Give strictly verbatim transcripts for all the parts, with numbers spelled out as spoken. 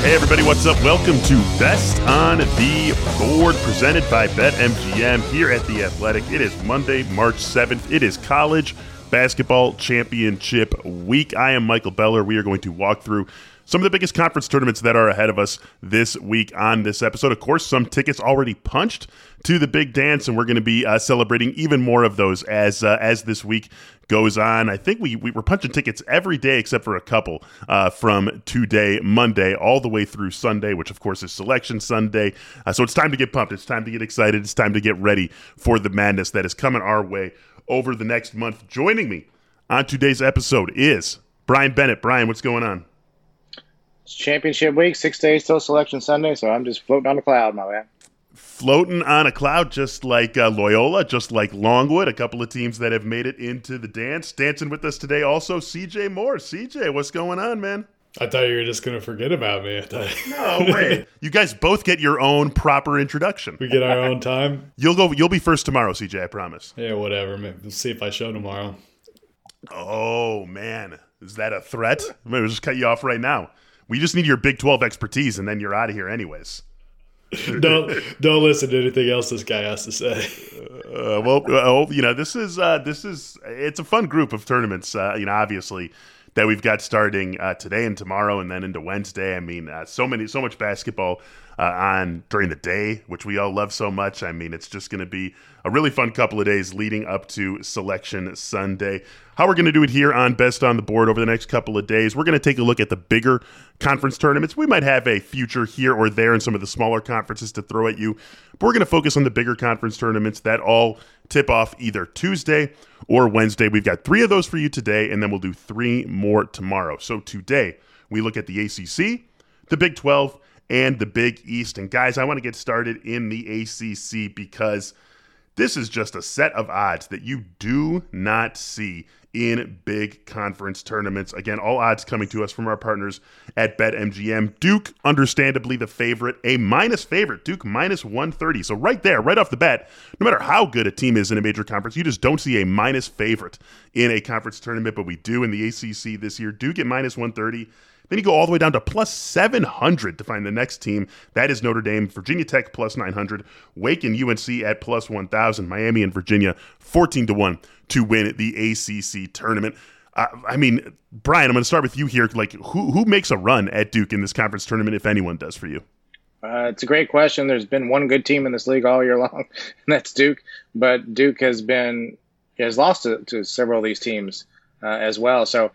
Hey everybody, what's up? Welcome to Best on the Board, presented by BetMGM here at The Athletic. It is Monday, March seventh. It is college basketball championship week. I am Michael Beller. We are going to walk through some of the biggest conference tournaments that are ahead of us this week on this episode. Of course, some tickets already punched to the big dance, and we're going to be uh, celebrating even more of those as uh, as this week goes on. I think we, we were punching tickets every day except for a couple uh, from today, Monday, all the way through Sunday, which of course is Selection Sunday. Uh, so it's time to get pumped. It's time to get excited. It's time to get ready for the madness that is coming our way over the next month. Joining me on today's episode is Brian Bennett. Brian, what's going on? It's championship week, six days till Selection Sunday, so I'm just floating on a cloud, my man. Floating on a cloud, just like uh, Loyola, just like Longwood, a couple of teams that have made it into the dance. Dancing with us today also, C J Moore. C J, what's going on, man? I thought you were just going to forget about me. I thought... No way. You guys both get your own proper introduction. We get our own time? You'll go. You'll be first tomorrow, C J, I promise. Yeah, whatever. We'll see if I show tomorrow. Oh, man. Is that a threat? I'm going to just cut you off right now. We just need your Big twelve expertise, and then you're out of here anyways. don't don't listen to anything else this guy has to say. uh, well, well, you know, this is uh, this is it's a fun group of tournaments, uh, you know, obviously, that we've got starting uh, today and tomorrow, and then into Wednesday. I mean, uh, so many, so much basketball uh, on during the day, which we all love so much. I mean, it's just going to be a really fun couple of days leading up to Selection Sunday. How we're going to do it here on Best on the Board over the next couple of days, we're going to take a look at the bigger conference tournaments. We might have a future here or there in some of the smaller conferences to throw at you, but we're going to focus on the bigger conference tournaments that all tip off either Tuesday or Wednesday. We've got three of those for you today, and then we'll do three more tomorrow. So today, we look at the A C C, the Big twelve, and the Big East. And guys, I want to get started in the A C C because this is just a set of odds that you do not see in big conference tournaments. Again, all odds coming to us from our partners at BetMGM. Duke, understandably the favorite, a minus favorite. Duke minus one thirty. So right there, right off the bat, no matter how good a team is in a major conference, you just don't see a minus favorite in a conference tournament, but we do in the A C C this year. Duke at minus one thirty. Then you go all the way down to plus seven hundred to find the next team. That is Notre Dame. Virginia Tech plus nine hundred. Wake and U N C at plus one thousand. Miami and Virginia fourteen to one to win the A C C tournament. Uh, I mean, Brian, I'm going to start with you here. Like, who who makes a run at Duke in this conference tournament, if anyone does for you? Uh, it's a great question. There's been one good team in this league all year long, and that's Duke. But Duke has been has lost to, to several of these teams uh, as well. So,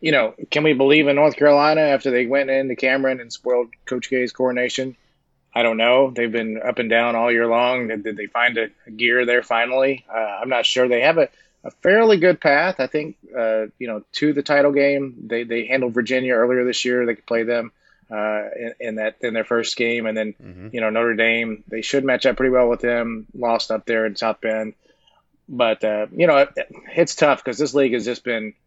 you know, can we believe in North Carolina after they went into Cameron and spoiled Coach K's coronation? I don't know. They've been up and down all year long. Did, did they find a, a gear there finally? Uh, I'm not sure. They have a, a fairly good path, I think, uh, you know, to the title game. They they handled Virginia earlier this year. They could play them uh, in, in that in their first game. And then, mm-hmm. you know, Notre Dame, they should match up pretty well with them. Lost up there in South Bend. But, uh, you know, it, it's tough because this league has just been –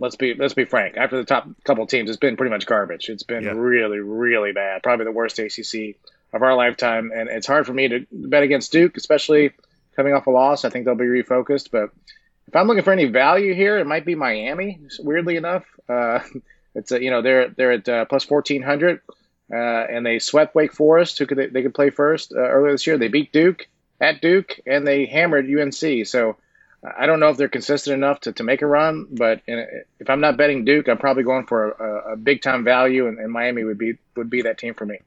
Let's be let's be frank. After the top couple of teams, it's been pretty much garbage. It's been yeah. really, really bad. Probably the worst A C C of our lifetime. And it's hard for me to bet against Duke, especially coming off a loss. I think they'll be refocused. But if I'm looking for any value here, it might be Miami. Weirdly enough, uh, it's a, you know they're they're at uh, plus fourteen hundred, uh, and they swept Wake Forest, who could they, they could play first uh, earlier this year. They beat Duke at Duke, and they hammered U N C. So I don't know if they're consistent enough to, to make a run, but in, if I'm not betting Duke, I'm probably going for a, a big-time value, and, and Miami would be would be that team for me.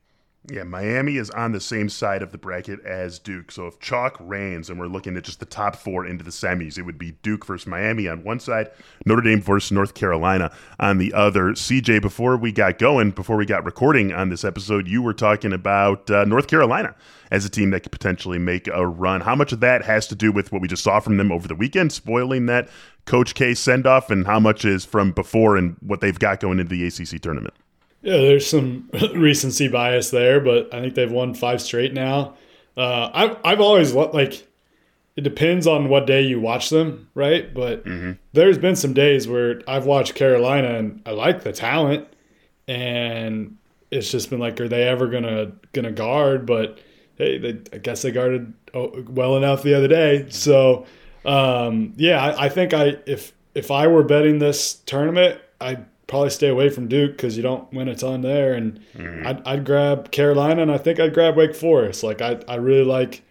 Yeah, Miami is on the same side of the bracket as Duke. So if chalk reigns and we're looking at just the top four into the semis, it would be Duke versus Miami on one side, Notre Dame versus North Carolina on the other. C J, before we got going, before we got recording on this episode, you were talking about uh, North Carolina as a team that could potentially make a run. How much of that has to do with what we just saw from them over the weekend, spoiling that Coach K send-off, and how much is from before and what they've got going into the A C C tournament? Yeah, there's some recency bias there, but I think they've won five straight now. Uh, I've I've always lo- like it depends on what day you watch them, right? But mm-hmm. there's been some days where I've watched Carolina and I like the talent, and it's just been like, are they ever gonna gonna guard? But hey, they, I guess they guarded well enough the other day. So um, yeah, I, I think I if if I were betting this tournament, I'd probably stay away from Duke because you don't win a ton there. And mm. I'd, I'd grab Carolina, and I think I'd grab Wake Forest. Like, I, I really like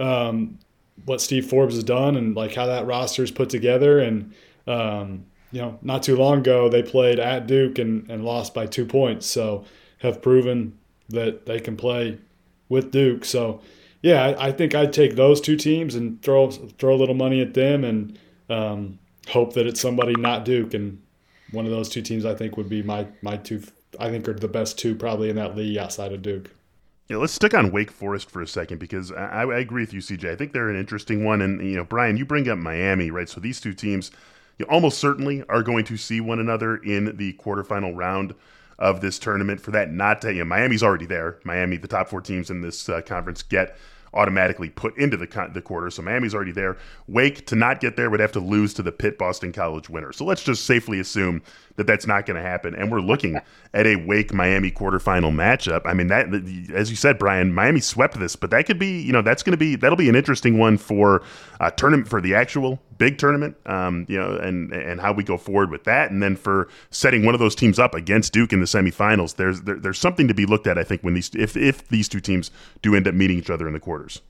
um, what Steve Forbes has done and, like, how that roster is put together. And, um, you know, not too long ago they played at Duke and, and lost by two points. So have proven that they can play with Duke. So, yeah, I, I think I'd take those two teams and throw throw a little money at them and um, hope that it's somebody not Duke. And one of those two teams I think would be my, my two – I think are the best two probably in that league outside of Duke. Yeah, let's stick on Wake Forest for a second because I, I agree with you, C J. I think they're an interesting one. And, you know, Brian, you bring up Miami, right? So these two teams you know, almost certainly are going to see one another in the quarterfinal round of this tournament. For that not to, you know, Miami's already there. Miami, the top four teams in this uh, conference get automatically put into the con- the quarter. So Miami's already there. Wake, to not get there, would have to lose to the Pitt Boston College winner. So let's just safely assume that that's not going to happen. And we're looking at a Wake-Miami quarterfinal matchup. I mean, that, as you said, Brian, Miami swept this, but that could be, you know, that's going to be, that'll be an interesting one for a tournament, for the actual big tournament, um, you know, and, and how we go forward with that. And then for setting one of those teams up against Duke in the semifinals, there's, there, there's something to be looked at, I think, when these, if, if these two teams do end up meeting each other in the quarters.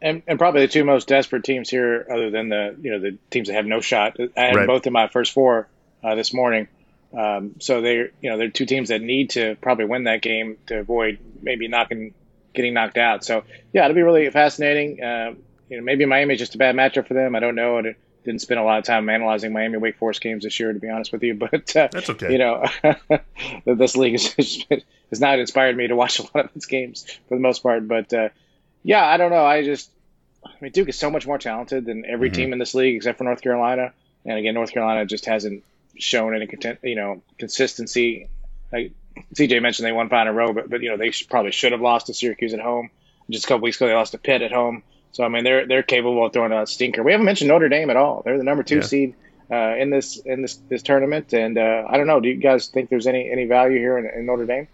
And, and probably the two most desperate teams here, other than the, you know, the teams that have no shot. I had right. both in my first four Uh, this morning, um, so they, you know, they're two teams that need to probably win that game to avoid maybe knocking, getting knocked out. So yeah, it'll be really fascinating. Uh, you know, maybe Miami is just a bad matchup for them. I don't know. I didn't spend a lot of time analyzing Miami Wake Forest games this year, to be honest with you. But uh, that's okay. You know, this league has, has not inspired me to watch a lot of its games for the most part. But uh, yeah, I don't know. I just, I mean, Duke is so much more talented than every mm-hmm. team in this league except for North Carolina. And again, North Carolina just hasn't shown any content, you know, consistency. Like C J mentioned, they won five in a row, but but you know they should, probably should have lost to Syracuse at home. Just a couple weeks ago, they lost to Pitt at home. So I mean, they're they're capable of throwing a stinker. We haven't mentioned Notre Dame at all. They're the number two yeah. seed uh, in this in this this tournament, and uh, I don't know. Do you guys think there's any any value here in, in Notre Dame?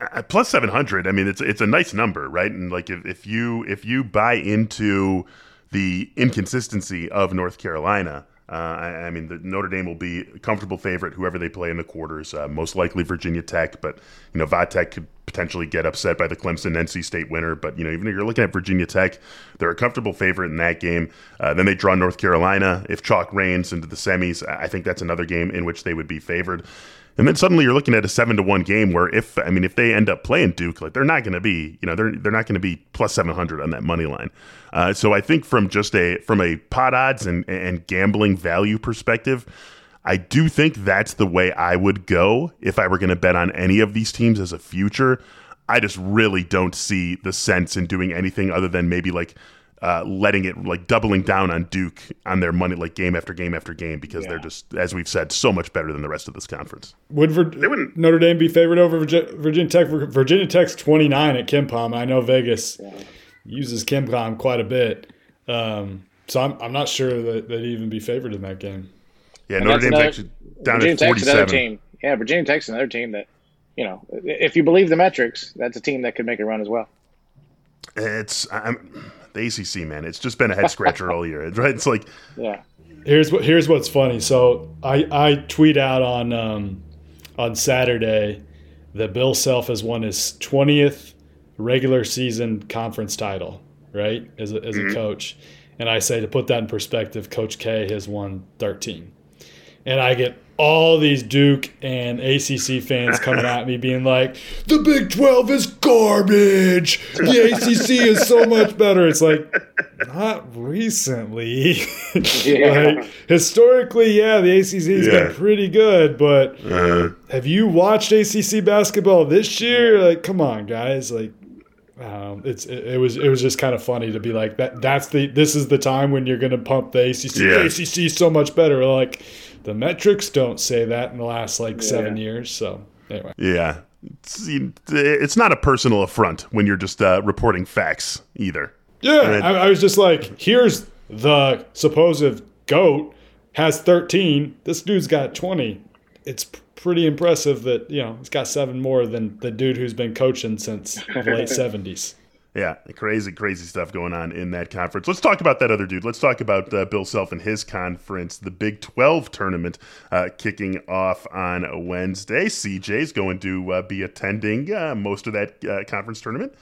Uh, plus seven hundred. I mean, it's it's a nice number, right? And like if, if you if you buy into the inconsistency of North Carolina. Uh, I, I mean, the Notre Dame will be a comfortable favorite, whoever they play in the quarters, uh, most likely Virginia Tech. But, you know, Vatech could potentially get upset by the Clemson N C State winner. But, you know, even if you're looking at Virginia Tech, they're a comfortable favorite in that game. Uh, then they draw North Carolina. If chalk rains into the semis, I think that's another game in which they would be favored. And then suddenly you're looking at a seven to one game where if I mean if they end up playing Duke, like they're not going to be, you know, they're they're not going to be plus seven hundred on that money line. Uh, so I think from just a from a pot odds and and gambling value perspective, I do think that's the way I would go if I were going to bet on any of these teams as a future. I just really don't see the sense in doing anything other than maybe like. Uh, letting it like doubling down on Duke on their money, like game after game after game, because yeah. they're just, as we've said, so much better than the rest of this conference. Would Vir- they wouldn't. Notre Dame be favored over Virgi- Virginia Tech? Virginia Tech's twenty-nine at Kempom. I know Vegas yeah. uses Kempom quite a bit, um, so I'm I'm not sure that they'd even be favored in that game. Yeah, and Notre Dame's another, actually down Virginia at Tech's forty-seven. Another team. Yeah, Virginia Tech's another team that, you know, if you believe the metrics, that's a team that could make a run as well. It's I'm, the A C C, man. It's just been a head scratcher all year, right? It's like, yeah. Here's what here's what's funny. So I, I tweet out on um, on Saturday that Bill Self has won his twentieth regular season conference title, right? As a, as a mm-hmm. coach, and I say to put that in perspective, Coach K has won thirteen, and I get. All these Duke and A C C fans coming at me being like, the Big twelve is garbage. The A C C is so much better. It's like, not recently. Yeah. Like, historically, yeah, the A C C has yeah. been pretty good. But uh-huh. have you watched A C C basketball this year? Like, come on, guys. Like, um, it's it, it was it was just kind of funny to be like that. That's the this is the time when you're going to pump the A C C. Yeah. The A C C is so much better. Like. The metrics don't say that in the last, like, yeah. seven years. So, anyway. Yeah. It's, it's not a personal affront when you're just uh, reporting facts either. Yeah. Right? I, I was just like, here's the supposed GOAT has thirteen. This dude's got twenty. It's pretty impressive that, you know, he's got seven more than the dude who's been coaching since the late seventies. Yeah, crazy, crazy stuff going on in that conference. Let's talk about that other dude. Let's talk about uh, Bill Self and his conference, the Big twelve tournament uh, kicking off on Wednesday. C J's going to uh, be attending uh, most of that uh, conference tournament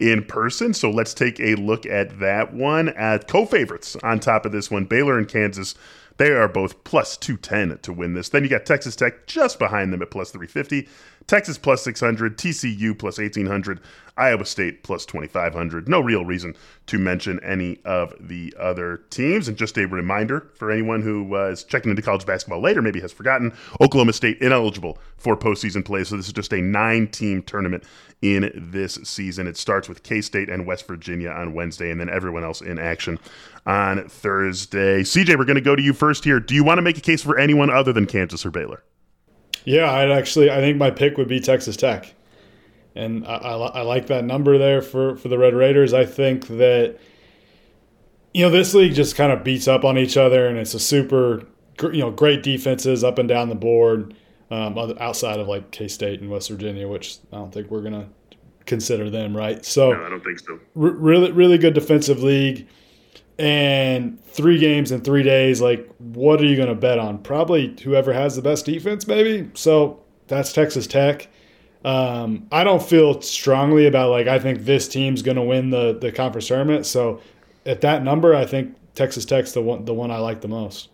in person. So let's take a look at that one. Uh, co-favorites on top of this one, Baylor and Kansas. They are both plus two ten to win this. Then you got Texas Tech just behind them at plus three fifty. Texas plus six hundred. T C U plus eighteen hundred. Iowa State plus twenty-five hundred. No real reason to mention any of the other teams. And just a reminder for anyone who uh, is checking into college basketball later, maybe has forgotten, Oklahoma State ineligible for postseason play. So this is just a nine-team tournament in this season. It starts with K-State and West Virginia on Wednesday, and then everyone else in action on Thursday. C J, we're going to go to you first here. Do you want to make a case for anyone other than Kansas or Baylor? Yeah, I'd actually, I think my pick would be Texas Tech. And I, I, I like that number there for, for the Red Raiders. I think that, you know, this league just kind of beats up on each other, and it's a super, you know, great defenses up and down the board, um, outside of like K-State and West Virginia, which I don't think we're going to consider them, right? So no, I don't think so. R- really, really good defensive league. And three games in three days, like, what are you going to bet on? Probably whoever has the best defense, maybe. So that's Texas Tech. Um, I don't feel strongly about, like, I think this team's going to win the, the conference tournament. So at that number, I think Texas Tech's the one, the one I like the most.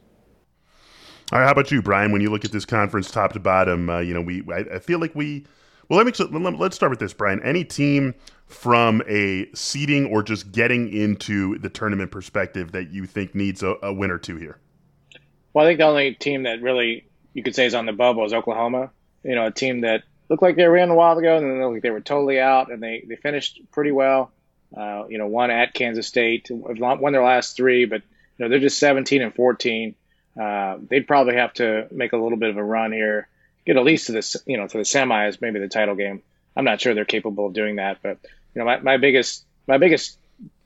All right, how about you, Brian? When you look at this conference top to bottom, uh, you know, we I, I feel like we – well, let me, let's start with this, Brian. Any team – from a seeding or just getting into the tournament perspective that you think needs a, a win or two here? Well, I think the only team that really you could say is on the bubble is Oklahoma. You know, a team that looked like they ran a while ago and then looked like they were totally out, and they, they finished pretty well. Uh, you know, won at Kansas State, won their last three, but you know they're just seventeen and fourteen. Uh, they'd probably have to make a little bit of a run here, get at least to this, you know, to the semis, maybe the title game. I'm not sure they're capable of doing that, but you know, my, my biggest my biggest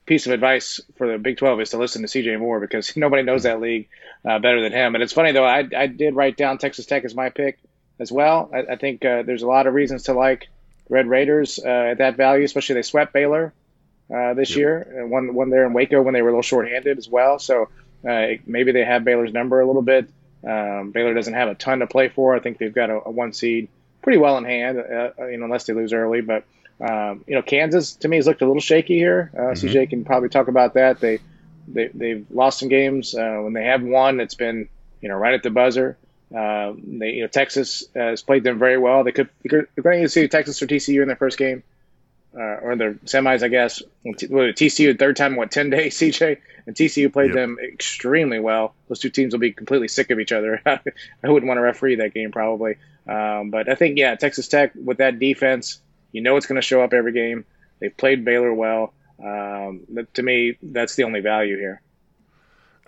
piece of advice for the Big twelve is to listen to C J Moore, because nobody knows that league uh, better than him. And it's funny, though, I I did write down Texas Tech as my pick as well. I, I think uh, there's a lot of reasons to like Red Raiders uh, at that value, especially they swept Baylor uh, this yep. year, and won, won there in Waco when they were a little shorthanded as well. So uh, maybe they have Baylor's number a little bit. Um, Baylor doesn't have a ton to play for. I think they've got a, a one seed pretty well in hand, uh, you know, unless they lose early, but Um, you know, Kansas to me has looked a little shaky here. Uh, mm-hmm. C J can probably talk about that. They, they they've lost some games. Uh, when they have won, it's been you know right at the buzzer. Uh, they you know Texas uh, has played them very well. They could they're going to see Texas or T C U in their first game, uh, or in their semis, I guess. Well, T C U third time in what ten days, C J, and T C U played yep. them extremely well. Those two teams will be completely sick of each other. I wouldn't want to referee that game probably. Um, but I think yeah, Texas Tech with that defense. You know it's going to show up every game. They've played Baylor well. Um, but to me, that's the only value here.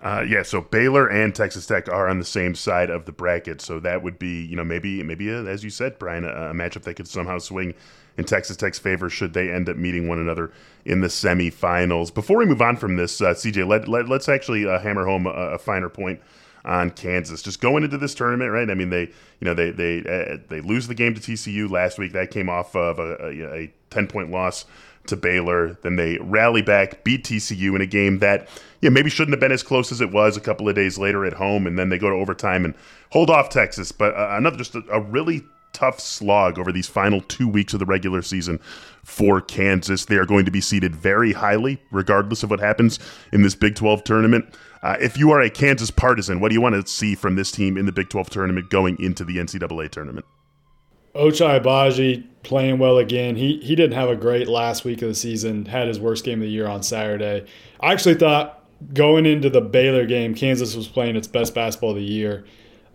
Uh, yeah, so Baylor and Texas Tech are on the same side of the bracket, so that would be, you know, maybe, maybe a, as you said, Brian, a, a matchup that could somehow swing in Texas Tech's favor should they end up meeting one another in the semifinals. Before we move on from this, uh, C J, let, let, let's actually uh, hammer home a, a finer point on Kansas, just going into this tournament, right? I mean, they, you know, they they uh, they lose the game to T C U last week. That came off of a ten-point loss to Baylor. Then they rally back, beat T C U in a game that, yeah, maybe shouldn't have been as close as it was a couple of days later at home. And then they go to overtime and hold off Texas. But uh, another just a, a really tough slog over these final two weeks of the regular season for Kansas. They are going to be seeded very highly, regardless of what happens in this Big twelve tournament. Uh, if you are a Kansas partisan, what do you want to see from this team in the Big twelve tournament going into the N C double A tournament? Ochai Agbaji playing well again. He he didn't have a great last week of the season, had his worst game of the year on Saturday. I actually thought going into the Baylor game, Kansas was playing its best basketball of the year.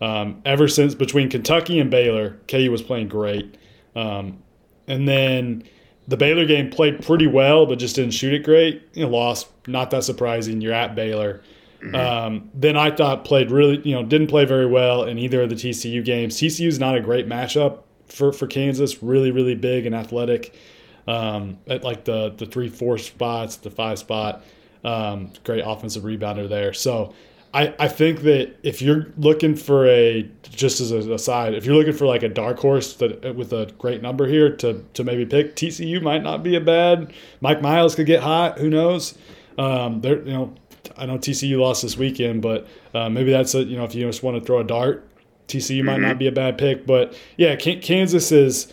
Um, ever since between Kentucky and Baylor, K U was playing great. Um, and then the Baylor game played pretty well, but just didn't shoot it great. You know, lost, not that surprising. You're at Baylor. Mm-hmm. Um, then I thought played really, you know, didn't play very well in either of the T C U games. T C U's not a great matchup for, for Kansas, really, really big and athletic um, at like the, the three, four spots, the five spot, um, great offensive rebounder there. So I, I think that if you're looking for a, just as an aside, if you're looking for like a dark horse that with a great number here to to maybe pick, T C U might not be a bad. Mike Miles could get hot. Who knows? Um, there, you know, I know T C U lost this weekend, but uh, maybe that's a, you know, if you just want to throw a dart, T C U mm-hmm. might not be a bad pick. But yeah, Kansas is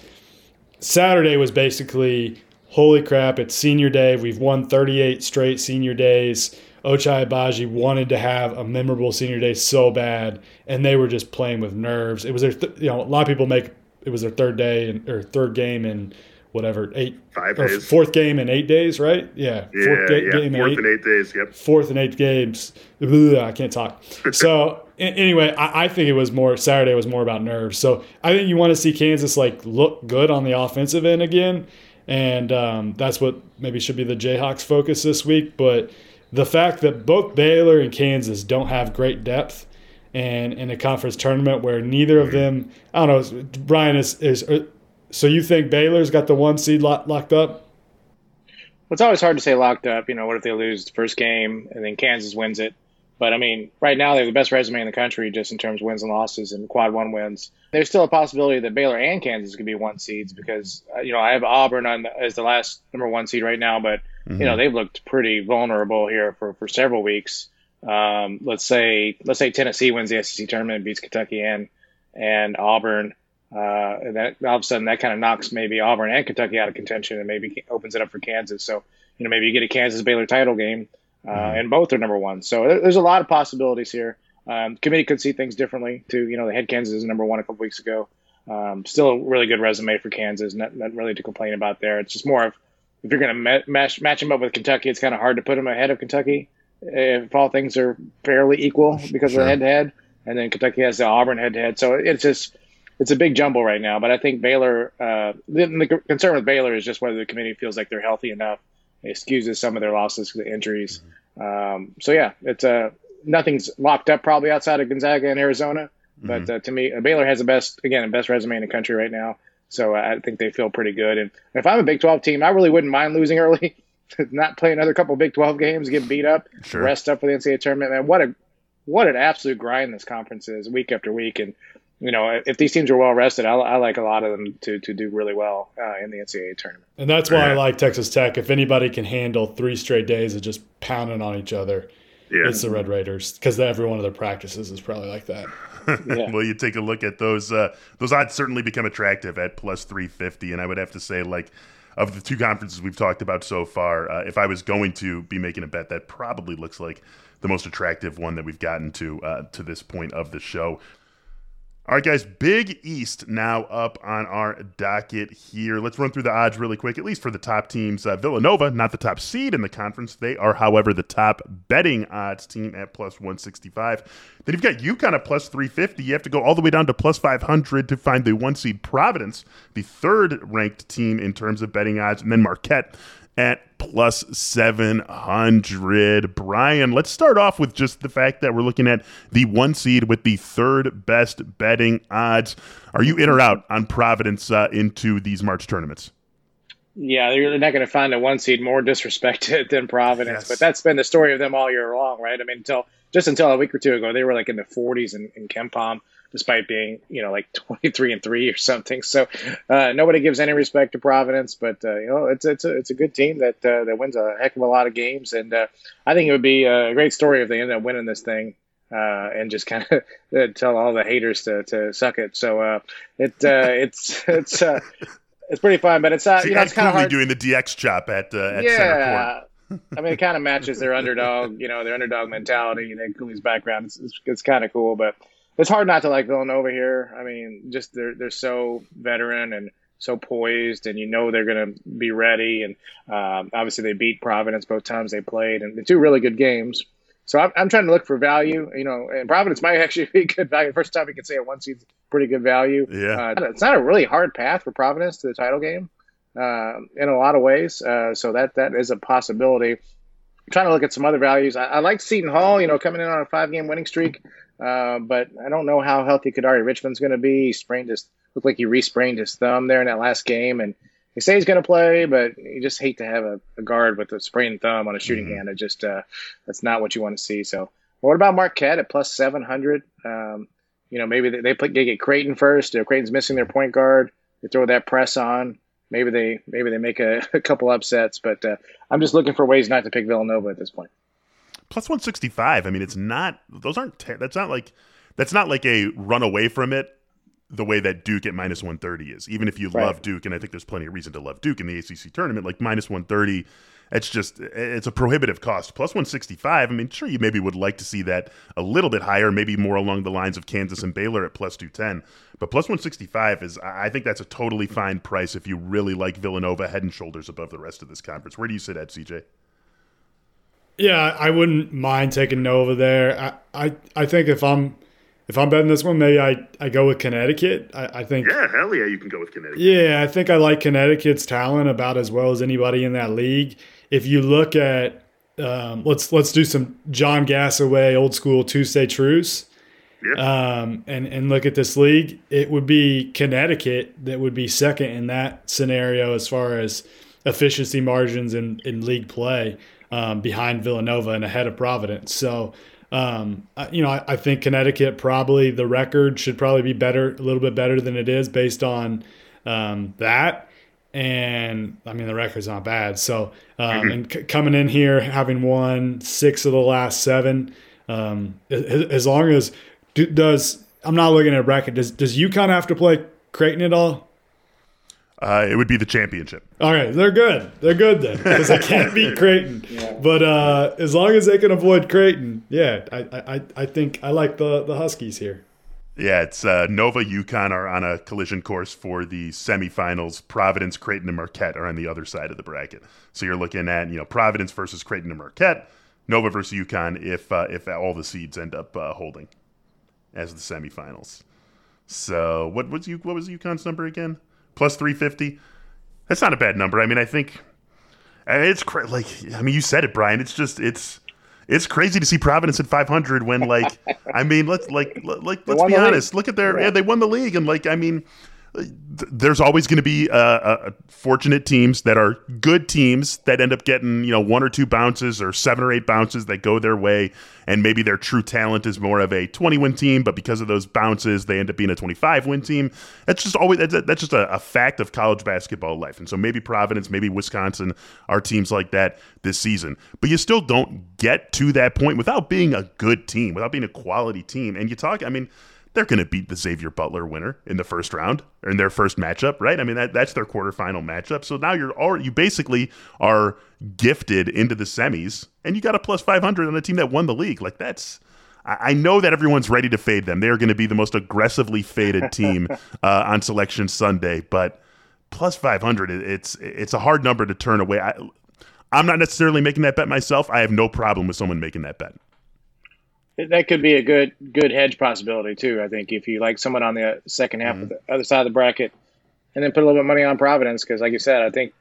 Saturday was basically holy crap! It's senior day. We've won thirty-eight straight senior days. Ochai Agbaji wanted to have a memorable senior day so bad, and they were just playing with nerves. It was their, th- you know, a lot of people make it was their third day and or third game in whatever eight, five or days. Fourth game in eight days, right? Yeah, yeah, fourth, ga- yeah. Game fourth in eight, and eight days. Yep, fourth and eight games. Ugh, I can't talk. So anyway, I, I think it was more Saturday was more about nerves. So I think you want to see Kansas like look good on the offensive end again, and um, that's what maybe should be the Jayhawks' focus this week, but. The fact that both Baylor and Kansas don't have great depth and in a conference tournament where neither of them – I don't know, Brian, is, is – so you think Baylor's got the one seed lock, locked up? Well, it's always hard to say locked up. You know, what if they lose the first game and then Kansas wins it? But, I mean, right now they have the best resume in the country just in terms of wins and losses and quad one wins. There's still a possibility that Baylor and Kansas could be one seeds because, you know, I have Auburn on the, as the last number one seed right now, but, mm-hmm. you know, they've looked pretty vulnerable here for, for several weeks. Um, let's say let's say Tennessee wins the S E C tournament and beats Kentucky and, and Auburn. Uh, and that, all of a sudden that kind of knocks maybe Auburn and Kentucky out of contention and maybe opens it up for Kansas. So, you know, maybe you get a Kansas-Baylor title game. Uh, and both are number one. So there's a lot of possibilities here. Um, the committee could see things differently, too. You know, they had Kansas as number one a couple weeks ago. Um, still a really good resume for Kansas. Not, not really to complain about there. It's just more of if you're going to match match them up with Kentucky, it's kind of hard to put them ahead of Kentucky if all things are fairly equal because sure. of the head-to-head. And then Kentucky has the Auburn head-to-head. So it's just it's a big jumble right now. But I think Baylor uh, – the, the concern with Baylor is just whether the committee feels like they're healthy enough. It excuses some of their losses to the injuries. Um, so, yeah, it's uh, nothing's locked up probably outside of Gonzaga and Arizona. But mm-hmm. uh, to me, Baylor has the best, again, the best resume in the country right now. So uh, I think they feel pretty good. And if I'm a Big twelve team, I really wouldn't mind losing early, not play another couple of Big twelve games, get beat up, sure. rest up for the N C A A tournament. Man, what a what an absolute grind this conference is week after week. And, you know, if these teams are well-rested, I, I like a lot of them to, to do really well uh, in the N C A A tournament. And that's why yeah. I like Texas Tech. If anybody can handle three straight days of just pounding on each other, yeah. it's the Red Raiders because every one of their practices is probably like that. Yeah. Well, you take a look at those. Uh, those odds certainly become attractive at plus three fifty, and I would have to say, like, of the two conferences we've talked about so far, uh, if I was going to be making a bet, that probably looks like the most attractive one that we've gotten to uh, to this point of the show. All right, guys, Big East now up on our docket here. Let's run through the odds really quick, at least for the top teams. Uh, Villanova, not the top seed in the conference. They are, however, the top betting odds team at plus one sixty-five. Then you've got UConn at plus three fifty. You have to go all the way down to plus five hundred to find the one seed Providence, the third-ranked team in terms of betting odds. And then Marquette at plus seven hundred. Brian, let's start off with just the fact that we're looking at the one seed with the third best betting odds. Are you in or out on Providence uh, into these March tournaments? Yeah, you're not going to find a one seed more disrespected than Providence, yes. but that's been the story of them all year long, right? I mean, until just until a week or two ago, they were like in the forties in, in Kempom, despite being, you know, like twenty-three and three or something. So uh, nobody gives any respect to Providence, but, uh, you know, it's it's a, it's a good team that uh, that wins a heck of a lot of games. And uh, I think it would be a great story if they end up winning this thing uh, and just kind of tell all the haters to, to suck it. So uh, it uh, it's it's uh, it's pretty fun, but it's not, you know, it's kind of hard. Doing the D X chop at, uh, at yeah. Center Court. I mean, it kind of matches their underdog, you know, their underdog mentality and then Cooley's background. It's, it's, it's kind of cool, but it's hard not to like Villanova here. I mean, just they're they're so veteran and so poised, and you know they're going to be ready. And um, obviously, they beat Providence both times they played, and the two really good games. So I'm, I'm trying to look for value, you know, and Providence might actually be good value. First time you can say a one seed's pretty good value. Yeah, uh, it's not a really hard path for Providence to the title game uh, in a lot of ways. Uh, so that that is a possibility. I'm trying to look at some other values. I, I like Seton Hall, you know, coming in on a five-game winning streak. Uh, but I don't know how healthy Kadari Richmond's going to be. He sprained his looked like he re-sprained his thumb there in that last game, and they say he's going to play, but you just hate to have a, a guard with a sprained thumb on a shooting mm-hmm. hand. It just uh, that's not what you want to see. So Well, what about Marquette at plus seven hundred? Um, you know, maybe they, they play they get Creighton first. Creighton's missing their point guard. They throw that press on. Maybe they maybe they make a, a couple upsets, but uh, I'm just looking for ways not to pick Villanova at this point. Plus one sixty-five. I mean, it's not those aren't ter- that's not like that's not like a run away from it the way that Duke at minus one thirty is. Even if you right. love Duke, and I think there's plenty of reason to love Duke in the A C C tournament, like minus one thirty, it's just it's a prohibitive cost. Plus one sixty-five. I mean, sure, you maybe would like to see that a little bit higher, maybe more along the lines of Kansas and Baylor at plus two ten. But plus one sixty-five is, I think that's a totally fine price if you really like Villanova head and shoulders above the rest of this conference. Where do you sit at, C J? Yeah, I wouldn't mind taking Nova there. I, I, I think if I'm if I'm betting this one, maybe I, I go with Connecticut. I, I think yeah, hell yeah, you can go with Connecticut. Yeah, I think I like Connecticut's talent about as well as anybody in that league. If you look at um, let's let's do some John Gasaway old school Tuesday truce, yeah. um, and and look at this league. It would be Connecticut that would be second in that scenario as far as efficiency margins in, in league play. Um, behind Villanova and ahead of Providence. So, um, you know, I, I think Connecticut probably the record should probably be better, a little bit better than it is based on um, that. And I mean, the record's not bad. So, um, and c- coming in here, having won six of the last seven, um, as, as long as do, does, I'm not looking at a bracket. Does, does UConn have to play Creighton at all? Uh, it would be the championship. All right, they're good. They're good then because they can't beat Creighton. Yeah. But uh, as long as they can avoid Creighton, yeah, I I, I think I like the, the Huskies here. Yeah, it's uh, Nova, UConn are on a collision course for the semifinals. Providence, Creighton, and Marquette are on the other side of the bracket. So you're looking at you know Providence versus Creighton and Marquette, Nova versus UConn if uh, if all the seeds end up uh, holding as the semifinals. So what was you what was UConn's number again? Plus three fifty. That's not a bad number. I mean, I think it's cra- like, I mean, you said it, Brian. It's just, it's, it's crazy to see Providence at five hundred when, like, I mean, let's, like, like, let's be honest. League. Look at their, yeah. yeah, they won the league. And, like, I mean, th- there's always going to be uh, uh, fortunate teams that are good teams that end up getting, you know, one or two bounces or seven or eight bounces that go their way. And maybe their true talent is more of a twenty-win team, but because of those bounces, they end up being a twenty-five-win team. That's just always that's just a, a fact of college basketball life. And so maybe Providence, maybe Wisconsin are teams like that this season. But you still don't get to that point without being a good team, without being a quality team. And you talk, I mean, they're going to beat the Xavier Butler winner in the first round or in their first matchup, right? I mean, that that's their quarterfinal matchup. So now you're already, you basically are gifted into the semis, and you got a plus five hundred on a team that won the league. Like that's, I know that everyone's ready to fade them. They are going to be the most aggressively faded team uh, on Selection Sunday, but plus five hundred, it's it's a hard number to turn away. I, I'm not necessarily making that bet myself. I have no problem with someone making that bet. That could be a good good hedge possibility, too, I think, if you like someone on the second half mm-hmm. of the other side of the bracket and then put a little bit of money on Providence because, like you said, I think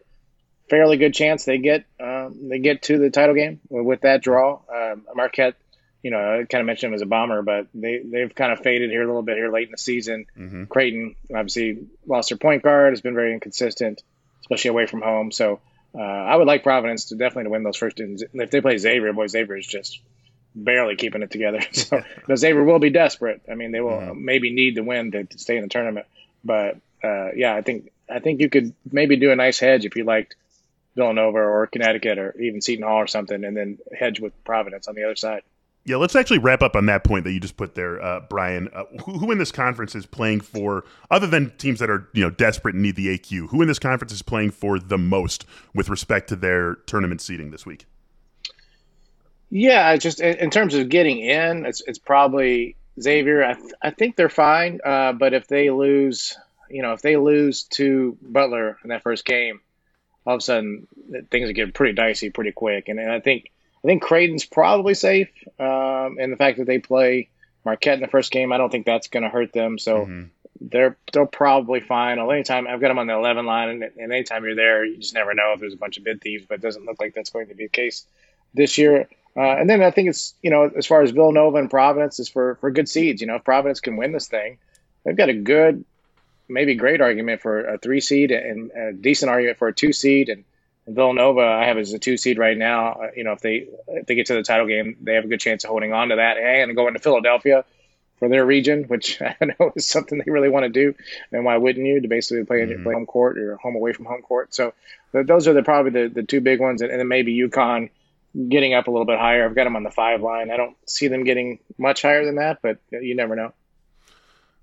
fairly good chance they get um, they get to the title game with that draw. Um, Marquette, you know, I kind of mentioned him as a bomber, but they, they've kind of faded here a little bit here late in the season. Mm-hmm. Creighton obviously lost their point guard, has been very inconsistent, especially away from home. So uh, I would like Providence to definitely to win those first. If they play Xavier, boy, Xavier is just – barely keeping it together. So the Xavier will be desperate. I mean, they will mm-hmm. maybe need the win to, to stay in the tournament. But uh, yeah, I think I think you could maybe do a nice hedge if you liked Villanova or Connecticut or even Seton Hall or something, and then hedge with Providence on the other side. Yeah, let's actually wrap up on that point that you just put there, uh, Brian. Uh, who, who in this conference is playing for, other than teams that are you know desperate and need the A Q, who in this conference is playing for the most with respect to their tournament seeding this week? Yeah, just in terms of getting in, it's it's probably Xavier. I th- I think they're fine, uh, but if they lose, you know, if they lose to Butler in that first game, all of a sudden things get pretty dicey pretty quick. And, and I think I think Creighton's probably safe, um, and the fact that they play Marquette in the first game, I don't think that's going to hurt them. So mm-hmm. they're they're probably fine. Anytime I've got them on the eleven line, and, and anytime you're there, you just never know if there's a bunch of bid thieves. But it doesn't look like that's going to be the case this year. Uh, and then I think it's, you know, as far as Villanova and Providence is for, for good seeds, you know, if Providence can win this thing, they've got a good, maybe great argument for a three seed and a decent argument for a two seed. And Villanova, I have as a two seed right now. You know, if they if they get to the title game, they have a good chance of holding on to that and going to Philadelphia for their region, which I know is something they really want to do. And why wouldn't you, to basically play, mm-hmm. play home court or home away from home court? So those are the probably the, the two big ones. And, and then maybe UConn getting up a little bit higher. I've got them on the five line. I don't see them getting much higher than that, but you never know.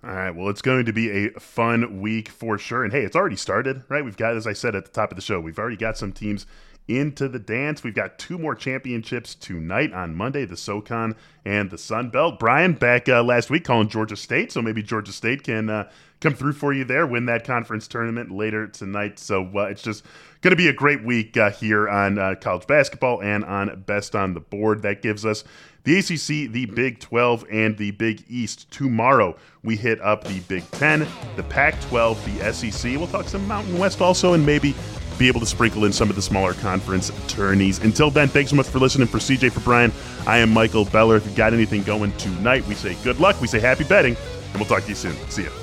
All right, well, it's going to be a fun week for sure. And, hey, it's already started, right? We've got, as I said at the top of the show, we've already got some teams into the dance. We've got two more championships tonight on Monday, the SoCon and the Sun Belt. Brian, back uh, last week calling Georgia State, so maybe Georgia State can uh, come through for you there, win that conference tournament later tonight. So uh, it's just going to be a great week uh, here on uh, college basketball and on Best on the Board. That gives us the A C C, the Big twelve, and the Big East. Tomorrow, we hit up the Big ten, the Pac twelve, the S E C. We'll talk some Mountain West also, and maybe be able to sprinkle in some of the smaller conference tourneys. Until then, thanks so much for listening. For C J, for Brian, I am Michael Beller. If you've got anything going tonight, we say good luck, we say happy betting, and we'll talk to you soon. See ya.